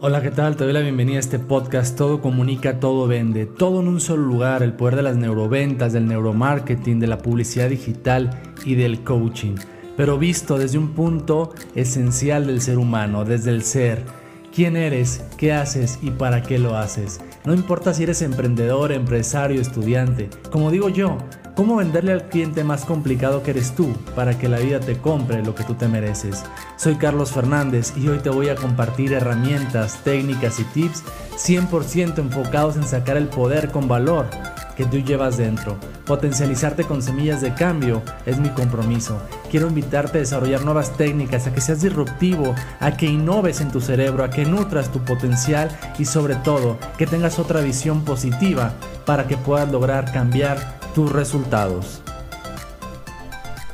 Hola, ¿qué tal? Te doy la bienvenida a este podcast Todo Comunica, Todo Vende. Todo en un solo lugar, el poder de las neuroventas, del neuromarketing, de la publicidad digital y del coaching. Pero visto desde un punto esencial del ser humano, desde el ser. ¿Quién eres? ¿Qué haces? ¿Y para qué lo haces? No importa si eres emprendedor, empresario, estudiante. Como digo yo, ¿cómo venderle al cliente más complicado que eres tú para que la vida te compre lo que tú te mereces? Soy Carlos Fernández y hoy te voy a compartir herramientas, técnicas y tips 100% enfocados en sacar el poder con valor que tú llevas dentro. Potencializarte con semillas de cambio es mi compromiso. Quiero invitarte a desarrollar nuevas técnicas, a que seas disruptivo, a que innoves en tu cerebro, a que nutras tu potencial y sobre todo que tengas otra visión positiva para que puedas lograr cambiar tus resultados.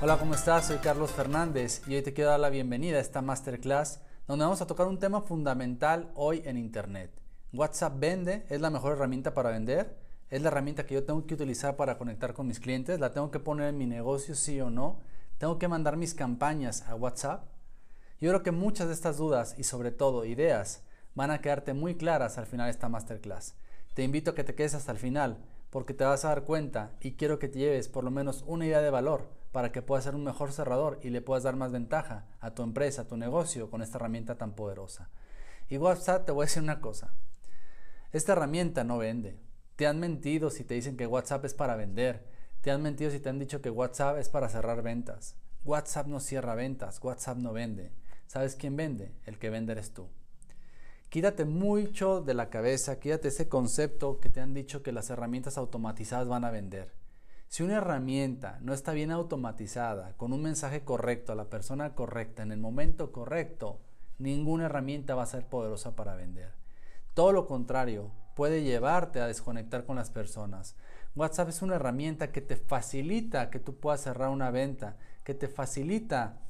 Hola, ¿cómo estás? Soy Carlos Fernández y hoy te quiero dar la bienvenida a esta masterclass donde vamos a tocar un tema fundamental hoy en internet. WhatsApp vende, es la mejor herramienta para vender, es la herramienta que yo tengo que utilizar para conectar con mis clientes, la tengo que poner en mi negocio sí o no, tengo que mandar mis campañas a WhatsApp. Yo creo que muchas de estas dudas y sobre todo ideas van a quedarte muy claras al final de esta masterclass. Te invito a que te quedes hasta el final, porque te vas a dar cuenta y quiero que te lleves por lo menos una idea de valor para que puedas ser un mejor cerrador y le puedas dar más ventaja a tu empresa, a tu negocio con esta herramienta tan poderosa. Y WhatsApp, te voy a decir una cosa, esta herramienta no vende. Te han mentido si te dicen que WhatsApp es para vender, te han mentido si te han dicho que WhatsApp es para cerrar ventas. WhatsApp no cierra ventas, WhatsApp no vende. ¿Sabes quién vende? El que vende eres tú. Quítate mucho de la cabeza, quítate ese concepto que te han dicho que las herramientas automatizadas van a vender. Si una herramienta no está bien automatizada, con un mensaje correcto a la persona correcta, en el momento correcto, ninguna herramienta va a ser poderosa para vender. Todo lo contrario, puede llevarte a desconectar con las personas. WhatsApp es una herramienta que te facilita que tú puedas cerrar una venta, que te facilita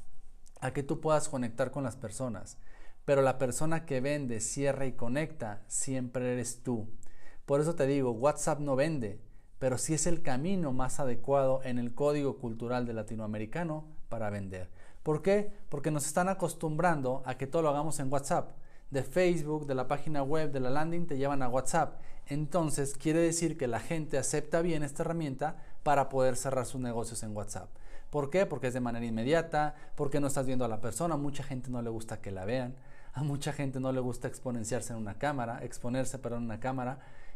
a que tú puedas conectar con las personas. Pero la persona que vende, cierra y conecta siempre eres tú. Por eso te digo, WhatsApp no vende, pero sí es el camino más adecuado en el código cultural de latinoamericano para vender. ¿Por qué? Porque nos están acostumbrando a que todo lo hagamos en WhatsApp. De Facebook, de la página web, de la landing te llevan a WhatsApp. Entonces quiere decir que la gente acepta bien esta herramienta para poder cerrar sus negocios en WhatsApp. ¿Por qué? Porque es de manera inmediata, porque no estás viendo a la persona, a mucha gente no le gusta que la vean, a mucha gente no le gusta exponerse en una cámara,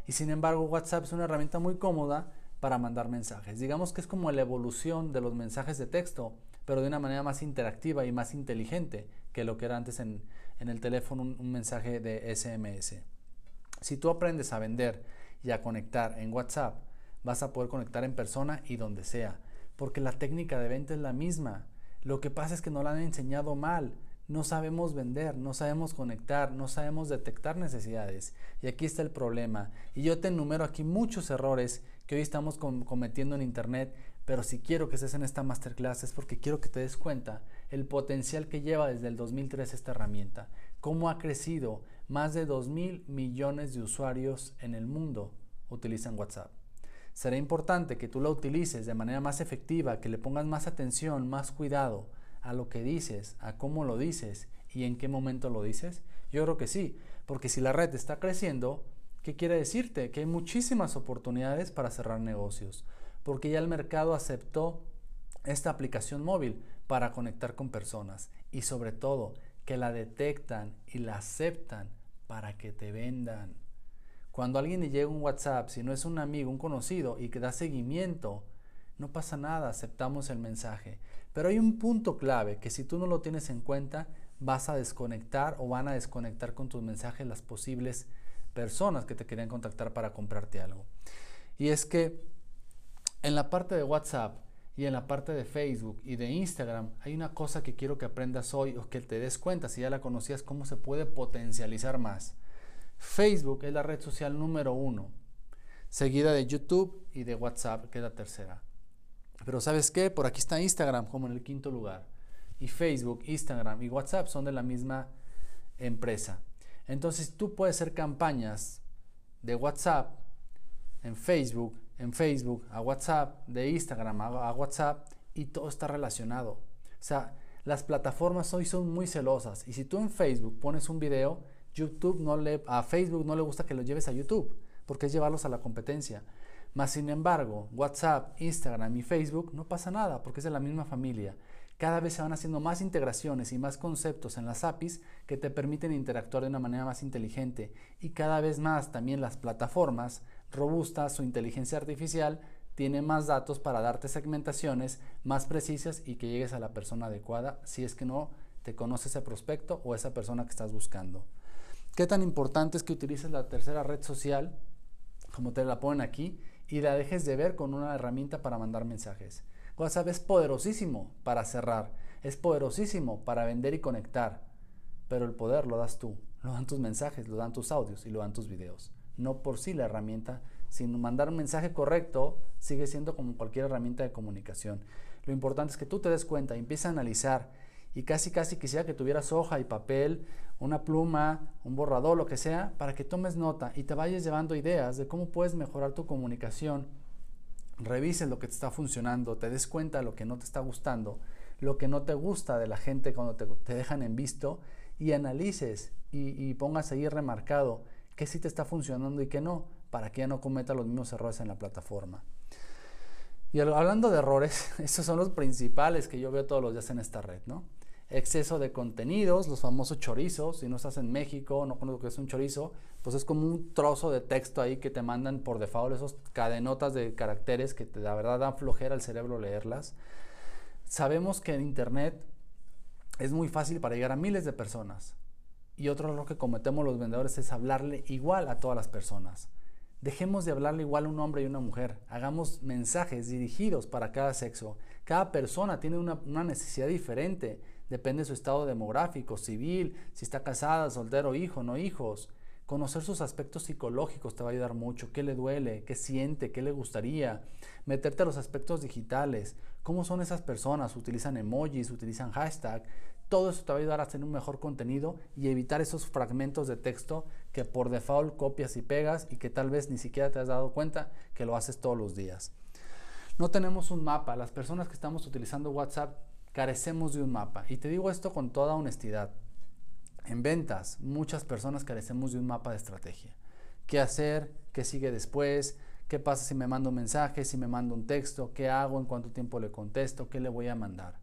y sin embargo WhatsApp es una herramienta muy cómoda para mandar mensajes. Digamos que es como la evolución de los mensajes de texto, pero de una manera más interactiva y más inteligente que lo que era antes en el teléfono un mensaje de SMS. Si tú aprendes a vender y a conectar en WhatsApp, vas a poder conectar en persona y donde sea, porque la técnica de venta es la misma. Lo que pasa es que nos la han enseñado mal. No sabemos vender, no sabemos conectar, no sabemos detectar necesidades. Y aquí está el problema. Y yo te enumero aquí muchos errores que hoy estamos cometiendo en internet, pero si quiero que estés en esta masterclass es porque quiero que te des cuenta el potencial que lleva desde el 2003 esta herramienta. Cómo ha crecido, más de 2,000 millones de usuarios en el mundo utilizan WhatsApp. Será importante que tú la utilices de manera más efectiva, que le pongas más atención, más cuidado a lo que dices, a cómo lo dices y en qué momento lo dices. Yo creo que sí, porque si la red está creciendo, ¿qué quiere decirte? Que hay muchísimas oportunidades para cerrar negocios, porque ya el mercado aceptó esta aplicación móvil para conectar con personas y sobre todo que la detectan y la aceptan para que te vendan. Cuando a alguien le llega un WhatsApp, si no es un amigo, un conocido y que da seguimiento, no pasa nada, aceptamos el mensaje. Pero hay un punto clave que si tú no lo tienes en cuenta, vas a desconectar o van a desconectar con tus mensajes las posibles personas que te querían contactar para comprarte algo. Y es que en la parte de WhatsApp y en la parte de Facebook y de Instagram hay una cosa que quiero que aprendas hoy o que te des cuenta, si ya la conocías, cómo se puede potencializar más. Facebook es la red social número 1, seguida de YouTube y de WhatsApp, que es la tercera. Pero ¿sabes qué? Por aquí está Instagram como en el 5º lugar. Y Facebook, Instagram y WhatsApp son de la misma empresa. Entonces tú puedes hacer campañas de WhatsApp en Facebook a WhatsApp, de Instagram a WhatsApp, y todo está relacionado. O sea, las plataformas hoy son muy celosas. Y si tú en Facebook pones un video, a Facebook no le gusta que los lleves a YouTube, porque es llevarlos a la competencia. Mas sin embargo, WhatsApp, Instagram y Facebook no pasa nada porque es de la misma familia. Cada vez se van haciendo más integraciones y más conceptos en las APIs que te permiten interactuar de una manera más inteligente, y cada vez más también las plataformas robustas, su inteligencia artificial tiene más datos para darte segmentaciones más precisas y que llegues a la persona adecuada si es que no te conoce ese prospecto o esa persona que estás buscando. ¿Qué tan importante es que utilices la tercera red social, como te la ponen aquí, y la dejes de ver con una herramienta para mandar mensajes? WhatsApp es poderosísimo para cerrar, es poderosísimo para vender y conectar, pero el poder lo das tú, lo dan tus mensajes, lo dan tus audios y lo dan tus videos. No por sí la herramienta, sin mandar un mensaje correcto, sigue siendo como cualquier herramienta de comunicación. Lo importante es que tú te des cuenta y empieces a analizar, y casi quisiera que tuvieras hoja y papel, una pluma, un borrador, lo que sea, para que tomes nota y te vayas llevando ideas de cómo puedes mejorar tu comunicación. Revises lo que te está funcionando, te des cuenta de lo que no te está gustando, lo que no te gusta de la gente cuando te dejan en visto, y analices y pongas ahí remarcado qué sí te está funcionando y qué no, para que ya no cometas los mismos errores en la plataforma. Y hablando de errores, estos son los principales que yo veo todos los días en esta red, ¿no? Exceso de contenidos, los famosos chorizos. Si no estás en México, no conozco qué es un chorizo, pues es como un trozo de texto ahí que te mandan por default, esos cadenotas de caracteres que la verdad dan flojera al cerebro leerlas. Sabemos que en internet es muy fácil para llegar a miles de personas, y otro error que cometemos los vendedores es hablarle igual a todas las personas. Dejemos de hablarle igual a un hombre y una mujer, hagamos mensajes dirigidos para cada sexo. Cada persona tiene una necesidad diferente, depende de su estado demográfico, civil, si está casada, soltero, hijo, no hijos. Conocer sus aspectos psicológicos te va a ayudar mucho, qué le duele, qué siente, qué le gustaría. Meterte a los aspectos digitales, cómo son esas personas, utilizan emojis, utilizan hashtag. Todo eso te va a ayudar a hacer un mejor contenido y evitar esos fragmentos de texto que por default copias y pegas y que tal vez ni siquiera te has dado cuenta que lo haces todos los días. No tenemos un mapa. Las personas que estamos utilizando WhatsApp carecemos de un mapa. Y te digo esto con toda honestidad. En ventas, muchas personas carecemos de un mapa de estrategia. ¿Qué hacer? ¿Qué sigue después? ¿Qué pasa si me mando un mensaje? ¿Si me mando un texto? ¿Qué hago? ¿En cuánto tiempo le contesto? ¿Qué le voy a mandar?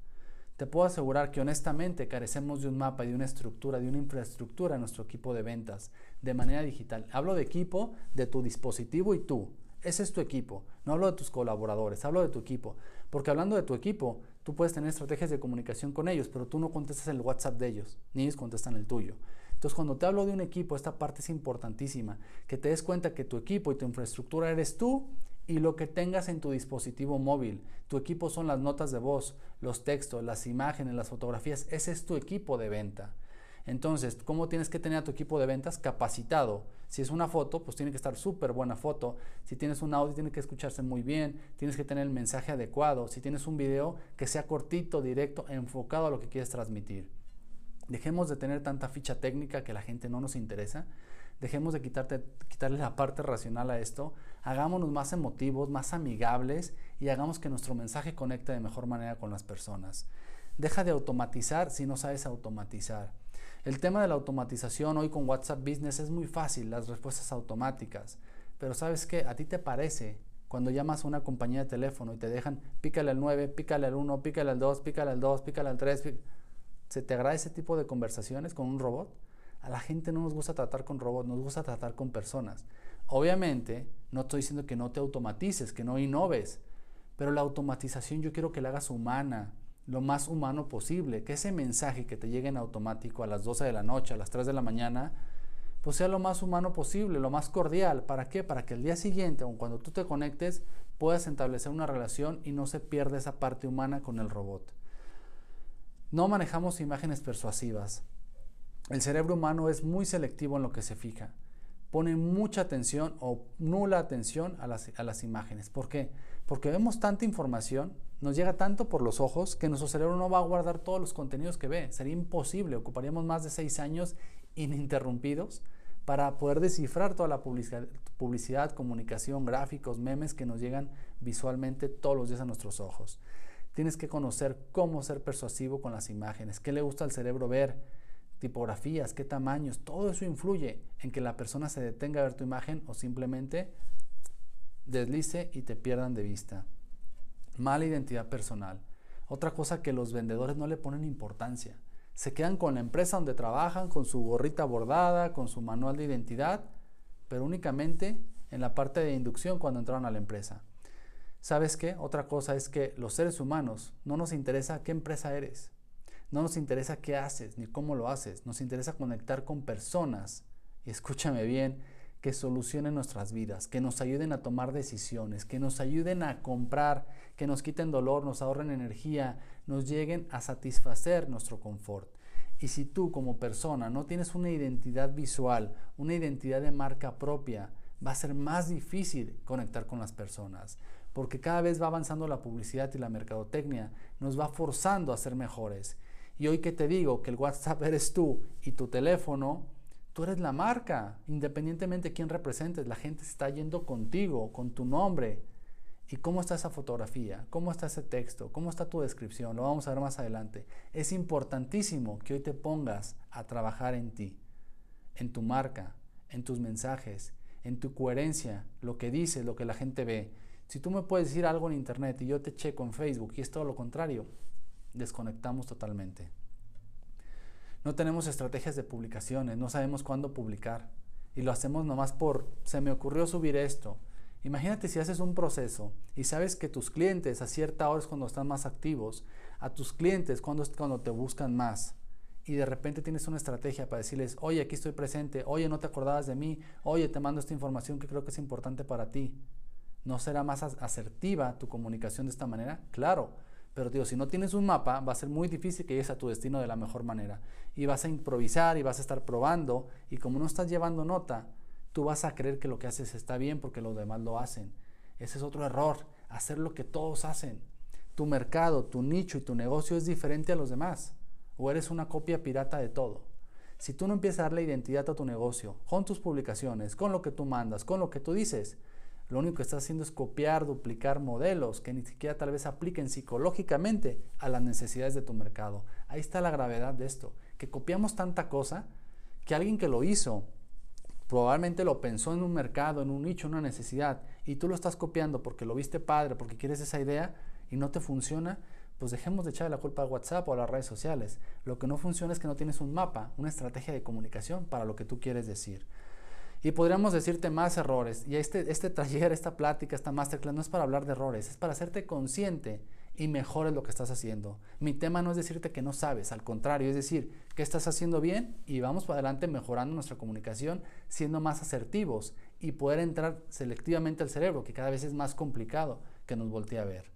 Te puedo asegurar que honestamente carecemos de un mapa y de una estructura, de una infraestructura en nuestro equipo de ventas de manera digital. Hablo de equipo, de tu dispositivo y tú. Ese es tu equipo. No hablo de tus colaboradores, hablo de tu equipo. Porque hablando de tu equipo, tú puedes tener estrategias de comunicación con ellos, pero tú no contestas el WhatsApp de ellos, ni ellos contestan el tuyo. Entonces, cuando te hablo de un equipo, esta parte es importantísima. Que te des cuenta que tu equipo y tu infraestructura eres tú, y lo que tengas en tu dispositivo móvil. Tu equipo son las notas de voz, los textos, las imágenes, las fotografías. Ese es tu equipo de venta. Entonces, ¿cómo tienes que tener a tu equipo de ventas? Capacitado. Si es una foto, pues tiene que estar súper buena foto. Si tienes un audio, tiene que escucharse muy bien. Tienes que tener el mensaje adecuado. Si tienes un video, que sea cortito, directo, enfocado a lo que quieres transmitir. Dejemos de tener tanta ficha técnica que la gente no nos interesa. Dejemos de quitarle la parte racional a esto, hagámonos más emotivos, más amigables, y hagamos que nuestro mensaje conecte de mejor manera con las personas. Deja de automatizar si no sabes automatizar. El tema de la automatización hoy con WhatsApp Business es muy fácil, las respuestas automáticas, pero ¿sabes qué? ¿A ti te parece cuando llamas a una compañía de teléfono y te dejan pícale al 9, pícale al 1, pícale al 2, pícale al 2, pícale al 3? ¿Se te agrada ese tipo de conversaciones con un robot? A la gente no nos gusta tratar con robots, nos gusta tratar con personas. Obviamente, no estoy diciendo que no te automatices, que no innoves, pero la automatización yo quiero que la hagas humana, lo más humano posible, que ese mensaje que te llegue en automático a las 12 de la noche, a las 3 de la mañana, pues sea lo más humano posible, lo más cordial. ¿Para qué? Para que el día siguiente, aun cuando tú te conectes, puedas establecer una relación y no se pierda esa parte humana con el robot. No manejamos imágenes persuasivas. El cerebro humano es muy selectivo en lo que se fija. Pone mucha atención o nula atención a las imágenes. ¿Por qué? Porque vemos tanta información, nos llega tanto por los ojos, que nuestro cerebro no va a guardar todos los contenidos que ve. Sería imposible. Ocuparíamos más de 6 años ininterrumpidos para poder descifrar toda la publicidad, comunicación, gráficos, memes que nos llegan visualmente todos los días a nuestros ojos. Tienes que conocer cómo ser persuasivo con las imágenes. ¿Qué le gusta al cerebro ver? tipografías, qué tamaños, todo eso influye en que la persona se detenga a ver tu imagen o simplemente deslice y te pierdan de vista. Mala identidad personal. Otra cosa que los vendedores no le ponen importancia. Se quedan con la empresa donde trabajan, con su gorrita bordada, con su manual de identidad, pero únicamente en la parte de inducción cuando entraron a la empresa. ¿Sabes qué? Otra cosa es que los seres humanos no nos interesa qué empresa eres, no nos interesa qué haces ni cómo lo haces, nos interesa conectar con personas, y escúchame bien, que solucionen nuestras vidas, que nos ayuden a tomar decisiones, que nos ayuden a comprar, que nos quiten dolor, nos ahorren energía, nos lleguen a satisfacer nuestro confort. Y si tú como persona no tienes una identidad visual, una identidad de marca propia, va a ser más difícil conectar con las personas, porque cada vez va avanzando la publicidad y la mercadotecnia, nos va forzando a ser mejores. Y hoy que te digo que el WhatsApp eres tú y tu teléfono, tú eres la marca, independientemente de quién representes, la gente se está yendo contigo, con tu nombre. ¿Y cómo está esa fotografía? ¿Cómo está ese texto? ¿Cómo está tu descripción? Lo vamos a ver más adelante. Es importantísimo que hoy te pongas a trabajar en ti, en tu marca, en tus mensajes, en tu coherencia, lo que dices, lo que la gente ve. Si tú me puedes decir algo en internet y yo te checo en Facebook y es todo lo contrario, desconectamos totalmente. No tenemos estrategias de publicaciones, no sabemos cuándo publicar y lo hacemos nomás por, se me ocurrió subir esto. Imagínate si haces un proceso y sabes que tus clientes a cierta hora es cuando están más activos, a tus clientes cuando te buscan más, y de repente tienes una estrategia para decirles, oye, aquí estoy presente, oye, no te acordabas de mí, oye, te mando esta información que creo que es importante para ti. ¿No será más asertiva tu comunicación de esta manera? Claro. Pero te digo, si no tienes un mapa, va a ser muy difícil que llegues a tu destino de la mejor manera. Y vas a improvisar y vas a estar probando. Y como no estás llevando nota, tú vas a creer que lo que haces está bien porque los demás lo hacen. Ese es otro error, hacer lo que todos hacen. Tu mercado, tu nicho y tu negocio es diferente a los demás. O eres una copia pirata de todo. Si tú no empiezas a darle identidad a tu negocio, con tus publicaciones, con lo que tú mandas, con lo que tú dices, lo único que estás haciendo es copiar, duplicar modelos que ni siquiera tal vez apliquen psicológicamente a las necesidades de tu mercado. Ahí está la gravedad de esto, que copiamos tanta cosa que alguien que lo hizo probablemente lo pensó en un mercado, en un nicho, en una necesidad, y tú lo estás copiando porque lo viste padre, porque quieres esa idea y no te funciona. Pues dejemos de echarle la culpa a WhatsApp o a las redes sociales. Lo que no funciona es que no tienes un mapa, una estrategia de comunicación para lo que tú quieres decir. Y podríamos decirte más errores, y este taller, esta plática, esta masterclass no es para hablar de errores, es para hacerte consciente y mejores lo que estás haciendo. Mi tema no es decirte que no sabes, al contrario, es decir, que estás haciendo bien y vamos para adelante mejorando nuestra comunicación, siendo más asertivos y poder entrar selectivamente al cerebro, que cada vez es más complicado que nos voltee a ver.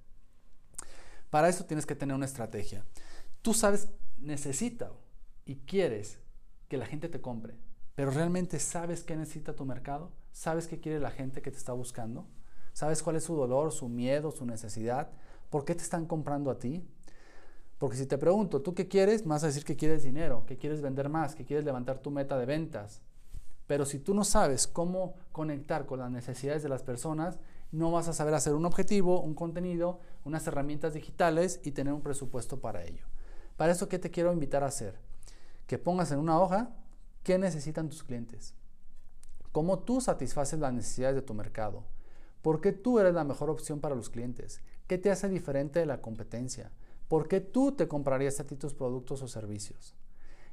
Para eso tienes que tener una estrategia. Tú sabes, necesitas y quieres que la gente te compre. Pero ¿realmente sabes qué necesita tu mercado? ¿Sabes qué quiere la gente que te está buscando? ¿Sabes cuál es su dolor, su miedo, su necesidad? ¿Por qué te están comprando a ti? Porque si te pregunto, ¿tú qué quieres? Vas a decir que quieres dinero, que quieres vender más, que quieres levantar tu meta de ventas. Pero si tú no sabes cómo conectar con las necesidades de las personas, no vas a saber hacer un objetivo, un contenido, unas herramientas digitales y tener un presupuesto para ello. Para eso, ¿qué te quiero invitar a hacer? Que pongas en una hoja ¿qué necesitan tus clientes? ¿Cómo tú satisfaces las necesidades de tu mercado? ¿Por qué tú eres la mejor opción para los clientes? ¿Qué te hace diferente de la competencia? ¿Por qué tú te comprarías a ti tus productos o servicios?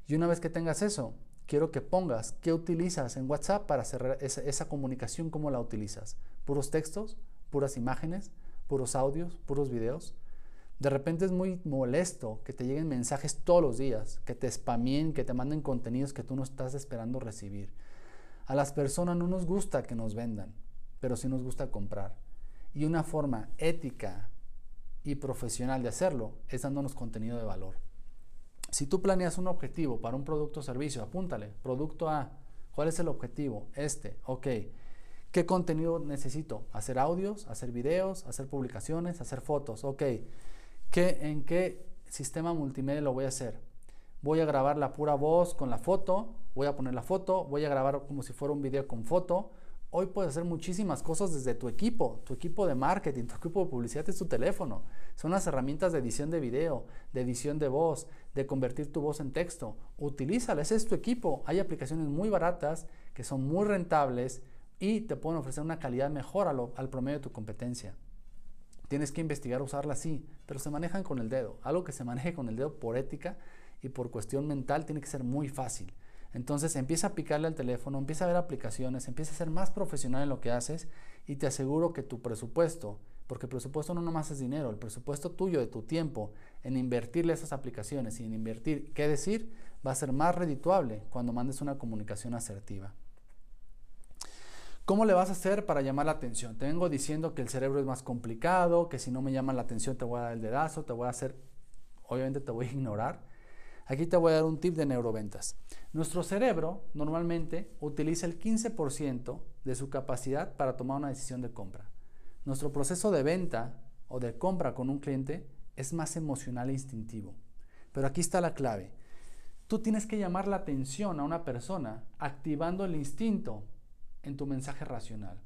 Y una vez que tengas eso, quiero que pongas qué utilizas en WhatsApp para hacer esa comunicación, cómo la utilizas. ¿Puros textos? ¿Puras imágenes? ¿Puros audios? ¿Puros videos? De repente es muy molesto que te lleguen mensajes todos los días, que te spamien, que te manden contenidos que tú no estás esperando recibir. A las personas no nos gusta que nos vendan, pero sí nos gusta comprar. Y una forma ética y profesional de hacerlo es dándonos contenido de valor. Si tú planeas un objetivo para un producto o servicio, apúntale, producto A, ¿cuál es el objetivo? Ok. ¿Qué contenido necesito? ¿Hacer audios? ¿Hacer videos? ¿Hacer publicaciones? ¿Hacer fotos? Ok. ¿En qué sistema multimedia lo voy a hacer? ¿Voy a grabar la pura voz con la foto? ¿Voy a poner la foto? ¿Voy a grabar como si fuera un video con foto? Hoy puedes hacer muchísimas cosas desde tu equipo de marketing, tu equipo de publicidad es tu teléfono. Son las herramientas de edición de video, de edición de voz, de convertir tu voz en texto. Utilízala, ese es tu equipo. Hay aplicaciones muy baratas que son muy rentables y te pueden ofrecer una calidad mejor al promedio de tu competencia. Tienes que investigar usarlas, sí, pero se manejan con el dedo. Algo que se maneje con el dedo por ética y por cuestión mental tiene que ser muy fácil. Entonces empieza a picarle al teléfono, empieza a ver aplicaciones, empieza a ser más profesional en lo que haces y te aseguro que tu presupuesto, porque el presupuesto no nomás es dinero, el presupuesto tuyo de tu tiempo en invertirle a esas aplicaciones y en invertir qué decir va a ser más redituable cuando mandes una comunicación asertiva. ¿Cómo le vas a hacer para llamar la atención? Te vengo diciendo que el cerebro es más complicado, que si no me llaman la atención te voy a dar el dedazo, te voy a hacer, obviamente te voy a ignorar. Aquí te voy a dar un tip de neuroventas. Nuestro cerebro normalmente utiliza el 15% de su capacidad para tomar una decisión de compra. Nuestro proceso de venta o de compra con un cliente es más emocional e instintivo. Pero aquí está la clave. Tú tienes que llamar la atención a una persona activando el instinto en tu mensaje racional.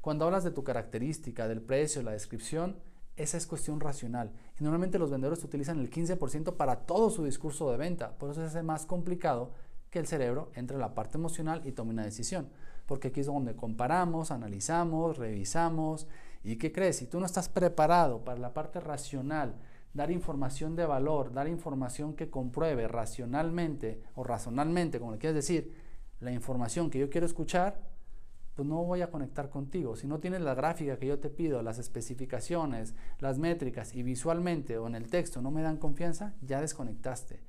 Cuando hablas de tu característica, del precio, la descripción, esa es cuestión racional. Y normalmente los vendedores utilizan el 15% para todo su discurso de venta. Por eso es más complicado que el cerebro entre en la parte emocional y tome una decisión. Porque aquí es donde comparamos, analizamos, revisamos. ¿Y qué crees? Si tú no estás preparado para la parte racional, dar información de valor, dar información que compruebe racionalmente o razonalmente, como le quieras decir, la información que yo quiero escuchar, pues no voy a conectar contigo. Si no tienes la gráfica que yo te pido, las especificaciones, las métricas y visualmente o en el texto no me dan confianza, ya desconectaste.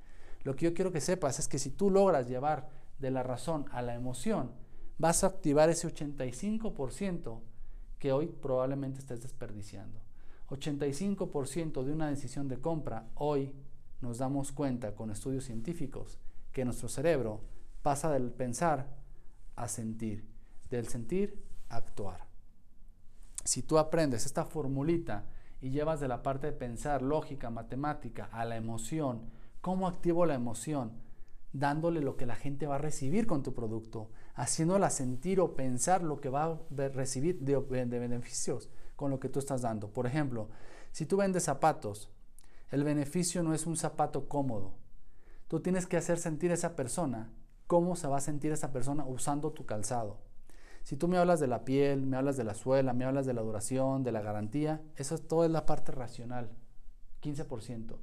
Lo que yo quiero que sepas es que si tú logras llevar de la razón a la emoción, vas a activar ese 85% que hoy probablemente estés desperdiciando. 85% de una decisión de compra, hoy nos damos cuenta con estudios científicos que nuestro cerebro pasa del pensar a sentir. Del sentir a actuar. Si tú aprendes esta formulita y llevas de la parte de pensar, lógica, matemática, a la emoción, ¿cómo activo la emoción? Dándole lo que la gente va a recibir con tu producto, haciéndola sentir o pensar lo que va a recibir de beneficios con lo que tú estás dando. Por ejemplo, si tú vendes zapatos, el beneficio no es un zapato cómodo. Tú tienes que hacer sentir a esa persona cómo se va a sentir esa persona usando tu calzado. Si tú me hablas de la piel, me hablas de la suela, me hablas de la duración, de la garantía, eso es toda la parte racional, 15%.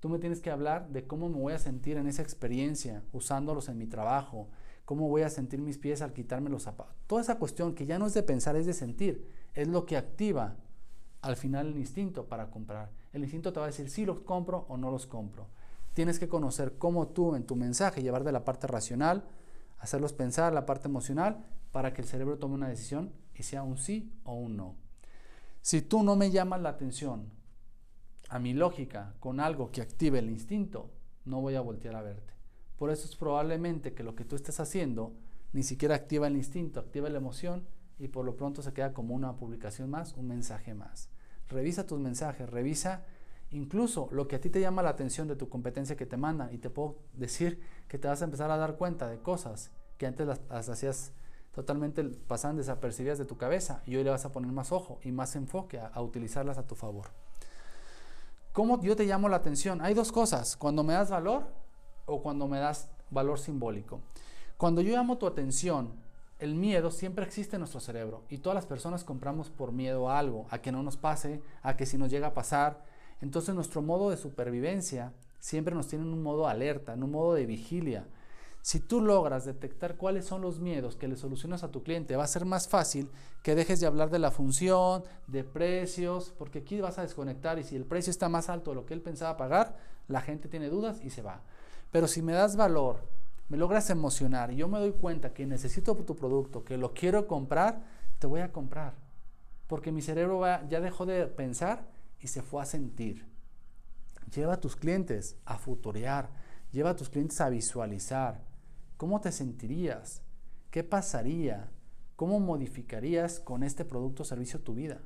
Tú me tienes que hablar de cómo me voy a sentir en esa experiencia, usándolos en mi trabajo, cómo voy a sentir mis pies al quitarme los zapatos. Toda esa cuestión que ya no es de pensar, es de sentir, es lo que activa al final el instinto para comprar. El instinto te va a decir si los compro o no los compro. Tienes que conocer cómo tú en tu mensaje llevar de la parte racional, hacerlos pensar la parte emocional para que el cerebro tome una decisión y sea un sí o un no. Si tú no me llamas la atención a mi lógica con algo que active el instinto, no voy a voltear a verte. Por eso es probablemente que lo que tú estés haciendo ni siquiera activa el instinto, activa la emoción y por lo pronto se queda como una publicación más, un mensaje más. Revisa tus mensajes, revisa incluso lo que a ti te llama la atención de tu competencia que te mandan y te puedo decir que te vas a empezar a dar cuenta de cosas que antes las hacías totalmente, pasaban desapercibidas de tu cabeza y hoy le vas a poner más ojo y más enfoque a utilizarlas a tu favor. ¿Cómo yo te llamo la atención? Hay dos cosas, cuando me das valor o cuando me das valor simbólico. Cuando yo llamo tu atención, el miedo siempre existe en nuestro cerebro y todas las personas compramos por miedo a algo, a que no nos pase, a que si nos llega a pasar. Entonces nuestro modo de supervivencia siempre nos tiene en un modo alerta, en un modo de vigilia. Si tú logras detectar cuáles son los miedos que le solucionas a tu cliente, va a ser más fácil que dejes de hablar de la función, de precios, porque aquí vas a desconectar y si el precio está más alto de lo que él pensaba pagar, la gente tiene dudas y se va. Pero si me das valor, me logras emocionar y yo me doy cuenta que necesito tu producto, que lo quiero comprar, te voy a comprar. Porque mi cerebro ya dejó de pensar y se fue a sentir. Lleva a tus clientes a futurear, lleva a tus clientes a visualizar. ¿Cómo te sentirías? ¿Qué pasaría? ¿Cómo modificarías con este producto o servicio tu vida?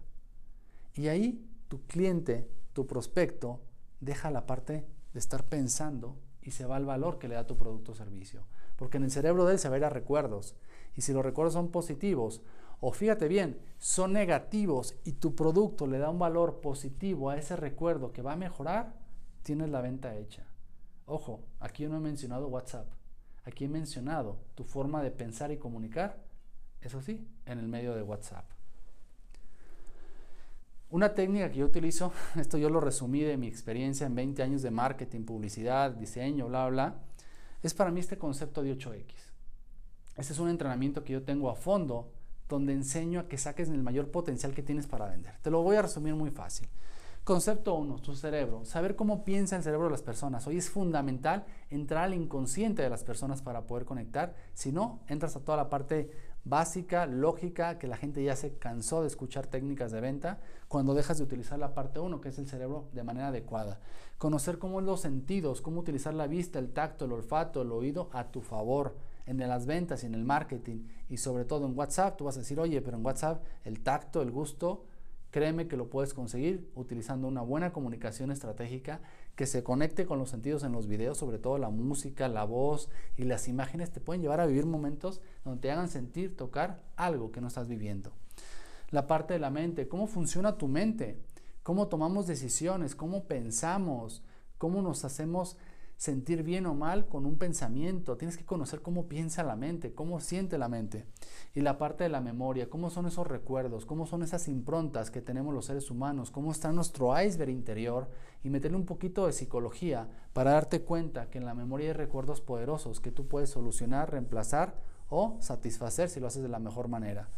Y ahí tu cliente, tu prospecto, deja la parte de estar pensando y y se va al valor que le da tu producto o servicio. Porque en el cerebro de él se va a ir a recuerdos. Y si los recuerdos son positivos, o fíjate bien, son negativos y tu producto le da un valor positivo a ese recuerdo que va a mejorar, tienes la venta hecha. Ojo, aquí yo no he mencionado WhatsApp. Aquí he mencionado tu forma de pensar y comunicar, eso sí, en el medio de WhatsApp. Una técnica que yo utilizo, esto yo lo resumí de mi experiencia en 20 años de marketing, publicidad, diseño, bla, bla, es para mí este concepto de 8X. Este es un entrenamiento que yo tengo a fondo, donde enseño a que saques el mayor potencial que tienes para vender. Te lo voy a resumir muy fácil. Concepto 1, tu cerebro. Saber cómo piensa el cerebro de las personas. Hoy es fundamental entrar al inconsciente de las personas para poder conectar. Si no, entras a toda la parte básica, lógica, que la gente ya se cansó de escuchar técnicas de venta cuando dejas de utilizar la parte 1, que es el cerebro, de manera adecuada. Conocer cómo los sentidos, cómo utilizar la vista, el tacto, el olfato, el oído a tu favor en las ventas y en el marketing, y sobre todo en WhatsApp. Tú vas a decir, oye, pero en WhatsApp el tacto, el gusto, créeme que lo puedes conseguir utilizando una buena comunicación estratégica que se conecte con los sentidos en los videos, sobre todo la música, la voz y las imágenes te pueden llevar a vivir momentos donde te hagan sentir, tocar algo que no estás viviendo. La parte de la mente, cómo funciona tu mente, cómo tomamos decisiones, cómo pensamos, cómo nos hacemos sentir bien o mal con un pensamiento. Tienes que conocer cómo piensa la mente, cómo siente la mente. Y la parte de la memoria, cómo son esos recuerdos, cómo son esas improntas que tenemos los seres humanos, cómo está nuestro iceberg interior, y meterle un poquito de psicología para darte cuenta que en la memoria hay recuerdos poderosos que tú puedes solucionar, reemplazar o satisfacer si lo haces de la mejor manera.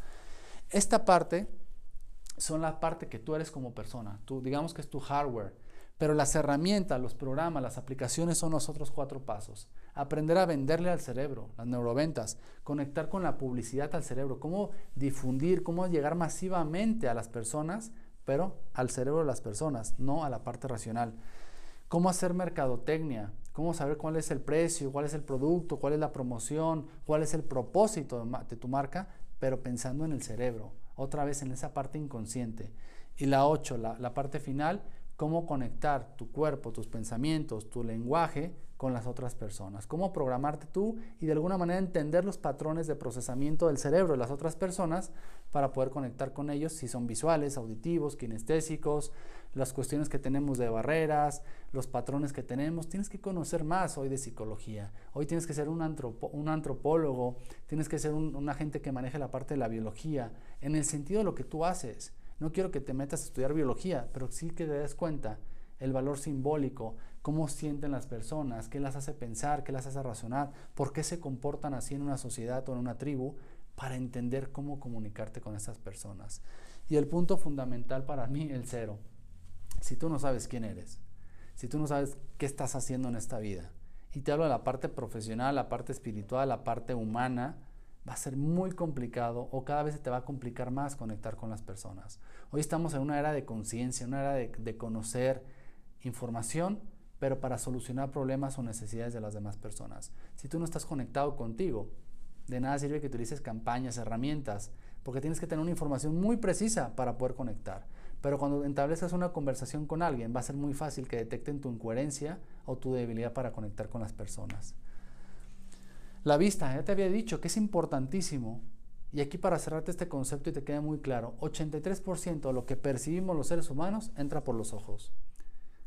Esta parte son la parte que tú eres como persona, tú, digamos que es tu hardware. Pero las herramientas, los programas, las aplicaciones son los otros 4 pasos. Aprender a venderle al cerebro, las neuroventas, conectar con la publicidad al cerebro, cómo difundir, cómo llegar masivamente a las personas, pero al cerebro de las personas, no a la parte racional. Cómo hacer mercadotecnia, cómo saber cuál es el precio, cuál es el producto, cuál es la promoción, cuál es el propósito de tu marca, pero pensando en el cerebro, otra vez en esa parte inconsciente. Y la 8, la parte final, cómo conectar tu cuerpo, tus pensamientos, tu lenguaje con las otras personas, cómo programarte tú y de alguna manera entender los patrones de procesamiento del cerebro de las otras personas para poder conectar con ellos si son visuales, auditivos, kinestésicos, las cuestiones que tenemos de barreras, los patrones que tenemos. Tienes que conocer más hoy de psicología, hoy tienes que ser un antropólogo, tienes que ser un agente que maneje la parte de la biología en el sentido de lo que tú haces. No quiero que te metas a estudiar biología, pero sí que te des cuenta el valor simbólico, cómo sienten las personas, qué las hace pensar, qué las hace razonar, por qué se comportan así en una sociedad o en una tribu, para entender cómo comunicarte con esas personas. Y el punto fundamental para mí, el 0. Si tú no sabes quién eres, si tú no sabes qué estás haciendo en esta vida, y te hablo de la parte profesional, la parte espiritual, la parte humana, va a ser muy complicado o cada vez se te va a complicar más conectar con las personas. Hoy estamos en una era de conciencia, una era de conocer información, pero para solucionar problemas o necesidades de las demás personas. Si tú no estás conectado contigo, de nada sirve que utilices campañas, herramientas, porque tienes que tener una información muy precisa para poder conectar. Pero cuando establezcas una conversación con alguien, va a ser muy fácil que detecten tu incoherencia o tu debilidad para conectar con las personas. La vista, ya te había dicho que es importantísimo, y aquí para cerrarte este concepto y te quede muy claro, 83% de lo que percibimos los seres humanos entra por los ojos.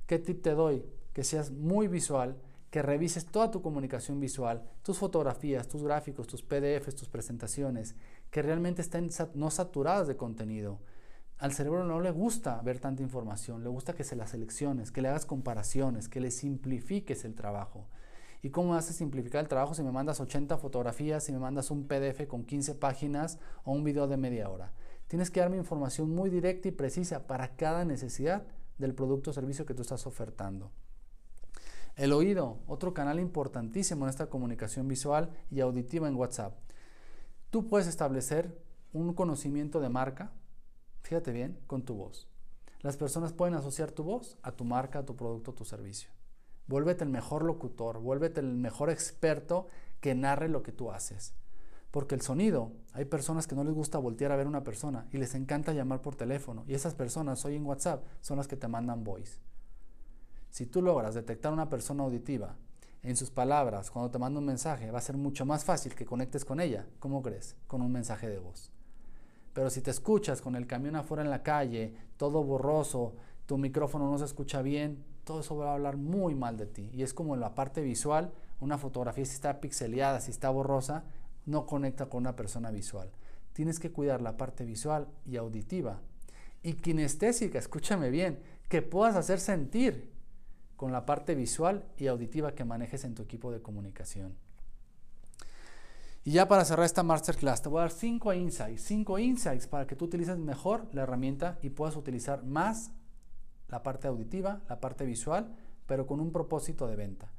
¿Qué tip te doy? Que seas muy visual, que revises toda tu comunicación visual, tus fotografías, tus gráficos, tus PDFs, tus presentaciones, que realmente estén no saturadas de contenido. Al cerebro no le gusta ver tanta información, le gusta que se la selecciones, que le hagas comparaciones, que le simplifiques el trabajo. ¿Y cómo haces simplificar el trabajo si me mandas 80 fotografías, si me mandas un PDF con 15 páginas o un video de media hora? Tienes que darme información muy directa y precisa para cada necesidad del producto o servicio que tú estás ofertando. El oído, otro canal importantísimo en esta comunicación visual y auditiva en WhatsApp. Tú puedes establecer un conocimiento de marca, fíjate bien, con tu voz. Las personas pueden asociar tu voz a tu marca, a tu producto, a tu servicio. Vuélvete el mejor locutor, vuélvete el mejor experto que narre lo que tú haces. Porque el sonido, hay personas que no les gusta voltear a ver a una persona y les encanta llamar por teléfono. Y esas personas hoy en WhatsApp son las que te mandan voice. Si tú logras detectar a una persona auditiva, en sus palabras, cuando te manda un mensaje, va a ser mucho más fácil que conectes con ella. ¿Cómo crees? Con un mensaje de voz. Pero si te escuchas con el camión afuera en la calle, todo borroso, tu micrófono no se escucha bien, todo eso va a hablar muy mal de ti. Y es como en la parte visual, una fotografía si está pixeleada, si está borrosa, no conecta con una persona visual. Tienes que cuidar la parte visual y auditiva. Y kinestésica, escúchame bien, que puedas hacer sentir con la parte visual y auditiva que manejes en tu equipo de comunicación. Y ya para cerrar esta masterclass, te voy a dar 5 insights. 5 insights para que tú utilices mejor la herramienta y puedas utilizar más la parte auditiva, la parte visual, pero con un propósito de venta.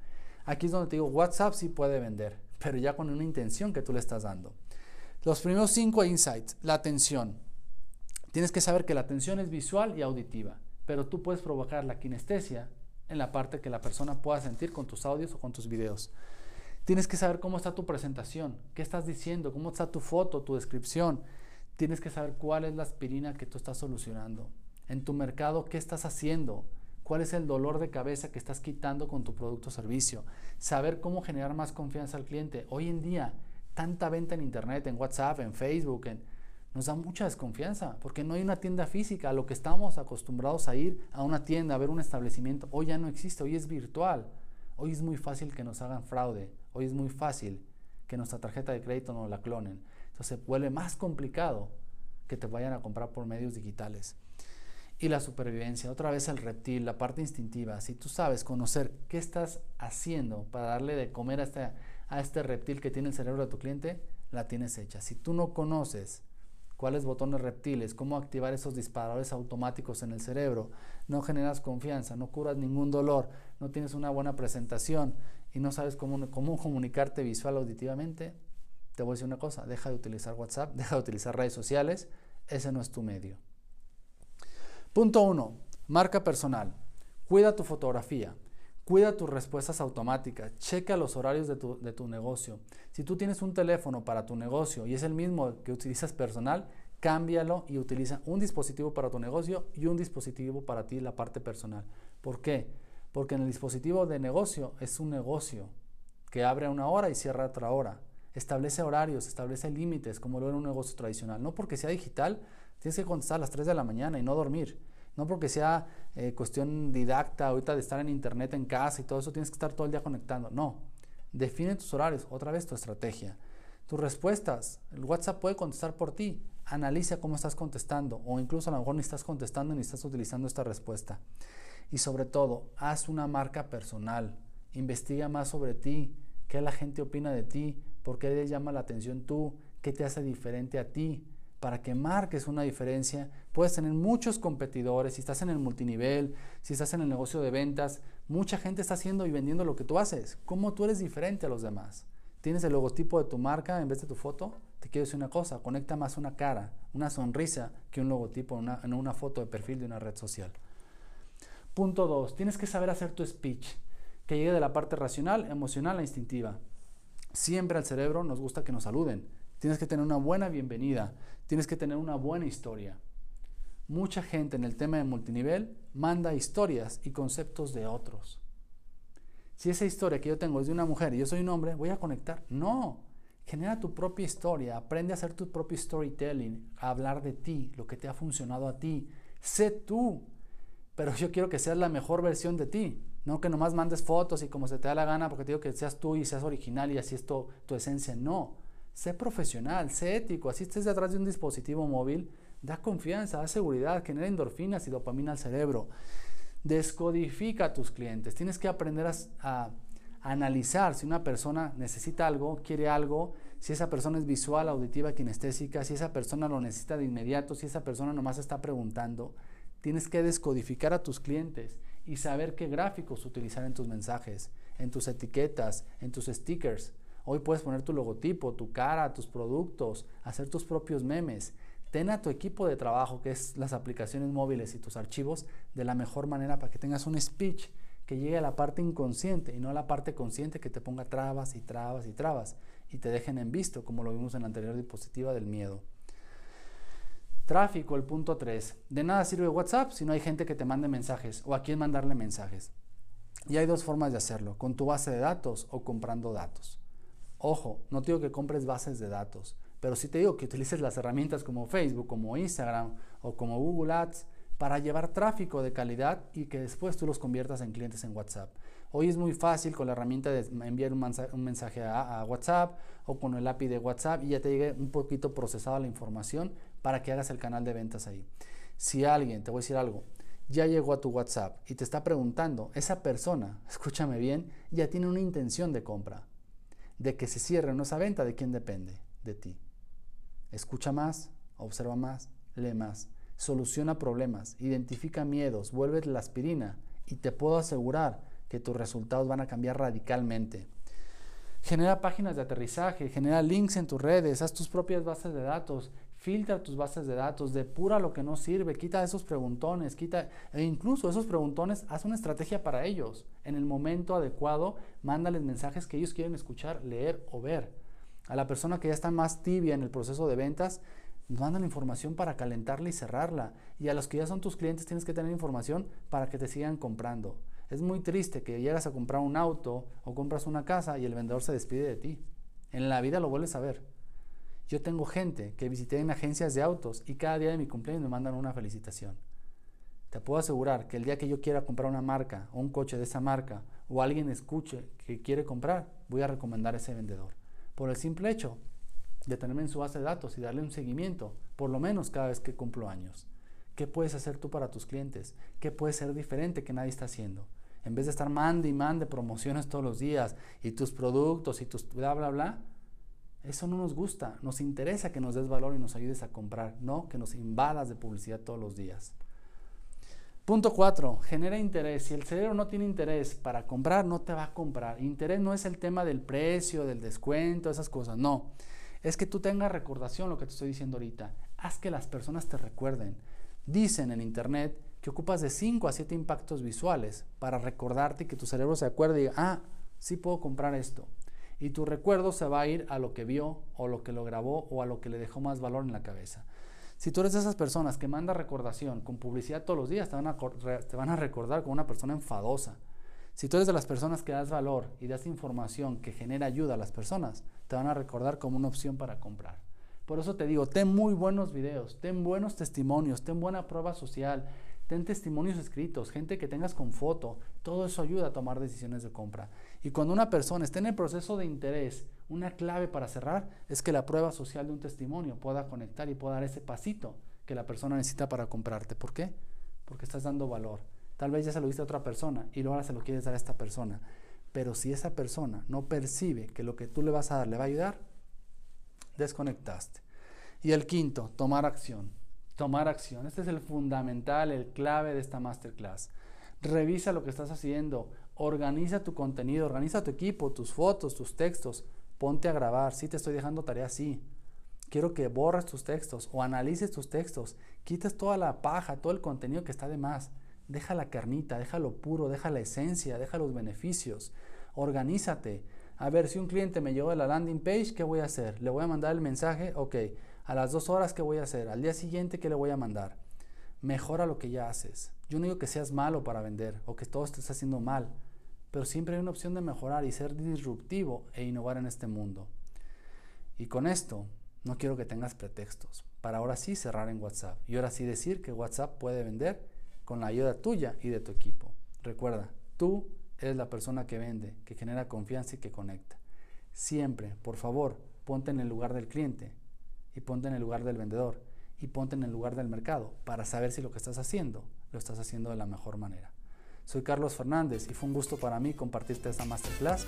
Aquí es donde te digo, WhatsApp sí puede vender, pero ya con una intención que tú le estás dando. Los primeros 5 insights, la atención. Tienes que saber que la atención es visual y auditiva, pero tú puedes provocar la kinestesia en la parte que la persona pueda sentir con tus audios o con tus videos. Tienes que saber cómo está tu presentación, qué estás diciendo, cómo está tu foto, tu descripción. Tienes que saber cuál es la aspirina que tú estás solucionando. En tu mercado, qué estás haciendo, cuál es el dolor de cabeza que estás quitando con tu producto o servicio. Saber cómo generar más confianza al cliente. Hoy en día, tanta venta en internet, en WhatsApp, en Facebook, nos da mucha desconfianza porque no hay una tienda física. A lo que estamos acostumbrados a ir a una tienda, a ver un establecimiento, hoy ya no existe, hoy es virtual. Hoy es muy fácil que nos hagan fraude, hoy es muy fácil que nuestra tarjeta de crédito nos la clonen. Entonces se vuelve más complicado que te vayan a comprar por medios digitales. Y la supervivencia, otra vez el reptil, la parte instintiva. Si tú sabes conocer qué estás haciendo para darle de comer a este reptil que tiene el cerebro de tu cliente, la tienes hecha. Si tú no conoces cuáles botones reptiles, cómo activar esos disparadores automáticos en el cerebro, no generas confianza, no curas ningún dolor, no tienes una buena presentación y no sabes cómo comunicarte visual auditivamente, te voy a decir una cosa, deja de utilizar WhatsApp, deja de utilizar redes sociales, ese no es tu medio. Punto 1, marca personal, cuida tu fotografía. Cuida tus respuestas automáticas, checa los horarios de tu negocio. Si tú tienes un teléfono para tu negocio y es el mismo que utilizas personal, cámbialo y utiliza un dispositivo para tu negocio y un dispositivo para ti, la parte personal. ¿Por qué? Porque en el dispositivo de negocio es un negocio que abre a una hora y cierra a otra hora. Establece horarios, establece límites como lo era un negocio tradicional. No porque sea digital, tienes que contestar a las 3 de la mañana y no dormir. No porque sea cuestión didacta ahorita de estar en internet en casa y todo eso, tienes que estar todo el día conectando. No, define tus horarios, otra vez tu estrategia. Tus respuestas, el WhatsApp puede contestar por ti, analiza cómo estás contestando o incluso a lo mejor ni estás contestando ni estás utilizando esta respuesta. Y sobre todo, haz una marca personal, investiga más sobre ti, qué la gente opina de ti, por qué le llama la atención tú, qué te hace diferente a ti. Para que marques una diferencia, puedes tener muchos competidores. Si estás en el multinivel, si estás en el negocio de ventas, mucha gente está haciendo y vendiendo lo que tú haces. ¿Cómo tú eres diferente a los demás? ¿Tienes el logotipo de tu marca en vez de tu foto? Te quiero decir una cosa, conecta más una cara, una sonrisa que un logotipo en una foto de perfil de una red social. Punto 2, tienes que saber hacer tu speech, que llegue de la parte racional, emocional e instintiva. Siempre al cerebro nos gusta que nos saluden. Tienes que tener una buena bienvenida, tienes que tener una buena historia. Mucha gente en el tema de multinivel manda historias y conceptos de otros. Si esa historia que yo tengo es de una mujer y yo soy un hombre, ¿voy a conectar? No, genera tu propia historia, aprende a hacer tu propio storytelling, a hablar de ti, lo que te ha funcionado a ti. Sé tú, pero yo quiero que seas la mejor versión de ti. No que nomás mandes fotos y como se te da la gana porque te digo que seas tú y seas original y así es tu esencia. No. Sé profesional, sé ético, así estés detrás de un dispositivo móvil, da confianza, da seguridad, genera endorfinas y dopamina al cerebro. Descodifica a tus clientes, tienes que aprender a analizar si una persona necesita algo, quiere algo, si esa persona es visual, auditiva, kinestésica, si esa persona lo necesita de inmediato, si esa persona nomás está preguntando. Tienes que descodificar a tus clientes y saber qué gráficos utilizar en tus mensajes, en tus etiquetas, en tus stickers. Hoy puedes poner tu logotipo, tu cara, tus productos, hacer tus propios memes. Ten a tu equipo de trabajo, que es las aplicaciones móviles y tus archivos, de la mejor manera para que tengas un speech que llegue a la parte inconsciente y no a la parte consciente que te ponga trabas y trabas y trabas y te dejen en visto, como lo vimos en la anterior diapositiva del miedo. Tráfico, el punto 3. De nada sirve WhatsApp si no hay gente que te mande mensajes o a quién mandarle mensajes. Y hay dos formas de hacerlo, con tu base de datos o comprando datos. Ojo, no te digo que compres bases de datos, pero sí te digo que utilices las herramientas como Facebook, como Instagram o como Google Ads para llevar tráfico de calidad y que después tú los conviertas en clientes en WhatsApp. Hoy es muy fácil con la herramienta de enviar un mensaje a WhatsApp o con el API de WhatsApp y ya te llegue un poquito procesada la información para que hagas el canal de ventas ahí. Si alguien, te voy a decir algo, ya llegó a tu WhatsApp y te está preguntando, esa persona, escúchame bien, ya tiene una intención de compra. De que se cierre o no esa venta, ¿de quién depende? De ti. Escucha más, observa más, lee más, soluciona problemas, identifica miedos, vuelve la aspirina y te puedo asegurar que tus resultados van a cambiar radicalmente. Genera páginas de aterrizaje, genera links en tus redes, haz tus propias bases de datos, filtra tus bases de datos, depura lo que no sirve, quita esos preguntones, e incluso esos preguntones, haz una estrategia para ellos. En el momento adecuado, mándales mensajes que ellos quieren escuchar, leer o ver. A la persona que ya está más tibia en el proceso de ventas, manda la información para calentarla y cerrarla. Y a los que ya son tus clientes tienes que tener información para que te sigan comprando. Es muy triste que llegas a comprar un auto o compras una casa y el vendedor se despide de ti. En la vida lo vuelves a ver. Yo tengo gente que visité en agencias de autos y cada día de mi cumpleaños me mandan una felicitación. Te puedo asegurar que el día que yo quiera comprar una marca o un coche de esa marca o alguien escuche que quiere comprar, voy a recomendar a ese vendedor. Por el simple hecho de tenerme en su base de datos y darle un seguimiento, por lo menos cada vez que cumplo años. ¿Qué puedes hacer tú para tus clientes? ¿Qué puede ser diferente que nadie está haciendo? En vez de estar mande y mande promociones todos los días y tus productos y tus bla bla bla, eso no nos gusta, nos interesa que nos des valor y nos ayudes a comprar, no que nos invadas de publicidad todos los días. Punto 4, genera interés. Si el cerebro no tiene interés para comprar, no te va a comprar. Interés no es el tema del precio, del descuento, esas cosas, no. Es que tú tengas recordación, lo que te estoy diciendo ahorita. Haz que las personas te recuerden. Dicen en internet que ocupas de 5 a 7 impactos visuales para recordarte y que tu cerebro se acuerde y diga, ah, sí puedo comprar esto. Y tu recuerdo se va a ir a lo que vio o lo que lo grabó o a lo que le dejó más valor en la cabeza. Si tú eres de esas personas que manda recordación con publicidad todos los días, te van a recordar como una persona enfadosa. Si tú eres de las personas que das valor y das información que genera ayuda a las personas, te van a recordar como una opción para comprar. Por eso te digo, ten muy buenos videos, ten buenos testimonios, ten buena prueba social, ten testimonios escritos, gente que tengas con foto, todo eso ayuda a tomar decisiones de compra. Y cuando una persona esté en el proceso de interés, una clave para cerrar es que la prueba social de un testimonio pueda conectar y pueda dar ese pasito que la persona necesita para comprarte. ¿Por qué? Porque estás dando valor. Tal vez ya se lo diste a otra persona y ahora se lo quieres dar a esta persona. Pero si esa persona no percibe que lo que tú le vas a dar le va a ayudar, desconectaste. Y el quinto, tomar acción. Tomar acción. Este es el fundamental, el clave de esta masterclass. Revisa lo que estás haciendo, organiza tu contenido, organiza tu equipo, tus fotos, tus textos, ponte a grabar. Sí, te estoy dejando tarea, sí. Quiero que borres tus textos o analices tus textos, quites toda la paja, todo el contenido que está de más. Deja la carnita, deja lo puro, deja la esencia, deja los beneficios. Organízate. A ver, si un cliente me llegó de la landing page, ¿qué voy a hacer? ¿Le voy a mandar el mensaje? Ok. A las 2 horas, ¿qué voy a hacer? Al día siguiente, ¿qué le voy a mandar? Mejora lo que ya haces. Yo no digo que seas malo para vender o que todo estés haciendo mal, pero siempre hay una opción de mejorar y ser disruptivo e innovar en este mundo. Y con esto, no quiero que tengas pretextos para ahora sí cerrar en WhatsApp y ahora sí decir que WhatsApp puede vender con la ayuda tuya y de tu equipo. Recuerda, tú eres la persona que vende, que genera confianza y que conecta. Siempre, por favor, ponte en el lugar del cliente y ponte en el lugar del vendedor y ponte en el lugar del mercado para saber si lo que estás haciendo lo estás haciendo de la mejor manera. Soy Carlos Fernández y fue un gusto para mí compartirte esta masterclass.